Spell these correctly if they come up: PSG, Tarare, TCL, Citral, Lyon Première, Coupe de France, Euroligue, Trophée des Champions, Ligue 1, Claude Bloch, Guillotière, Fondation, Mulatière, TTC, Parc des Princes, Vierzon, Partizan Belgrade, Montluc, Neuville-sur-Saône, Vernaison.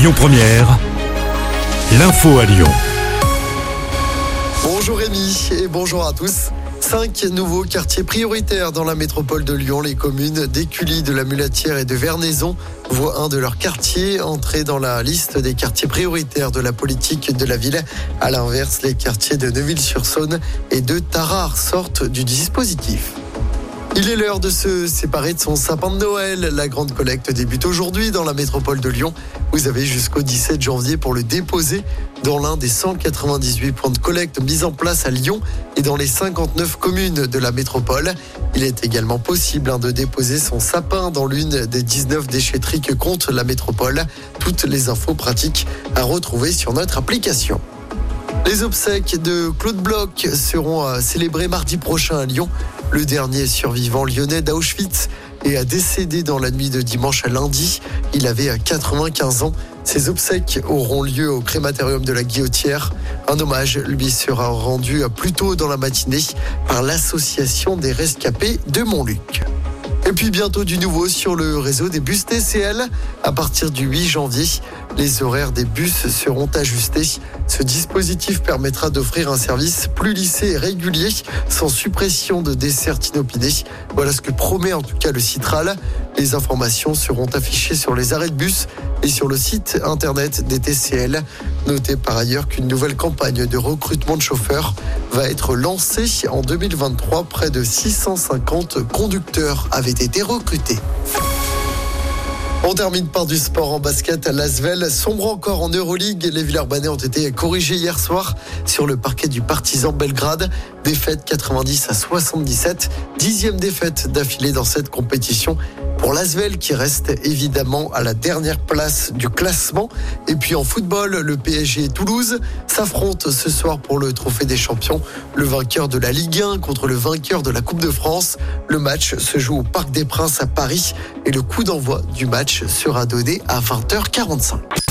Lyon Première, l'info à Lyon. Bonjour Rémi et bonjour à tous. 5 nouveaux quartiers prioritaires dans la métropole de Lyon. Les communes d'Écully, de la Mulatière et de Vernaison voient un de leurs quartiers entrer dans la liste des quartiers prioritaires de la politique de la ville. À l'inverse, les quartiers de Neuville-sur-Saône et de Tarare sortent du dispositif. Il est l'heure de se séparer de son sapin de Noël. La grande collecte débute aujourd'hui dans la métropole de Lyon. Vous avez jusqu'au 17 janvier pour le déposer dans l'un des 198 points de collecte mis en place à Lyon et dans les 59 communes de la métropole. Il est également possible de déposer son sapin dans l'une des 19 déchetteries que compte la métropole. Toutes les infos pratiques à retrouver sur notre application. Les obsèques de Claude Bloch seront célébrées mardi prochain à Lyon. Le dernier survivant lyonnais d'Auschwitz est décédé dans la nuit de dimanche à lundi. Il avait 95 ans. Ses obsèques auront lieu au crématorium de la Guillotière. Un hommage lui sera rendu plus tôt dans la matinée par l'association des rescapés de Montluc. Et puis bientôt du nouveau sur le réseau des bus TCL. À partir du 8 janvier, les horaires des bus seront ajustés. Ce dispositif permettra d'offrir un service plus lissé et régulier, sans suppression de dessertes inopinées. Voilà ce que promet en tout cas le Citral. Les informations seront affichées sur les arrêts de bus et sur le site internet des TCL. Notez par ailleurs qu'une nouvelle campagne de recrutement de chauffeurs va être lancée en 2023. Près de 650 conducteurs avaient été recrutés. On termine par du sport en basket. L'Asvel sombre encore en Euroligue. Les Villeurbanais ont été corrigés hier soir sur le parquet du Partizan Belgrade. Défaite 90-77. 10e défaite d'affilée dans cette compétition pour l'Asvel qui reste évidemment à la dernière place du classement. Et puis en football, le PSG et Toulouse s'affrontent ce soir pour le Trophée des Champions. Le vainqueur de la Ligue 1 contre le vainqueur de la Coupe de France. Le match se joue au Parc des Princes à Paris et le coup d'envoi du match sera donné à 20h45.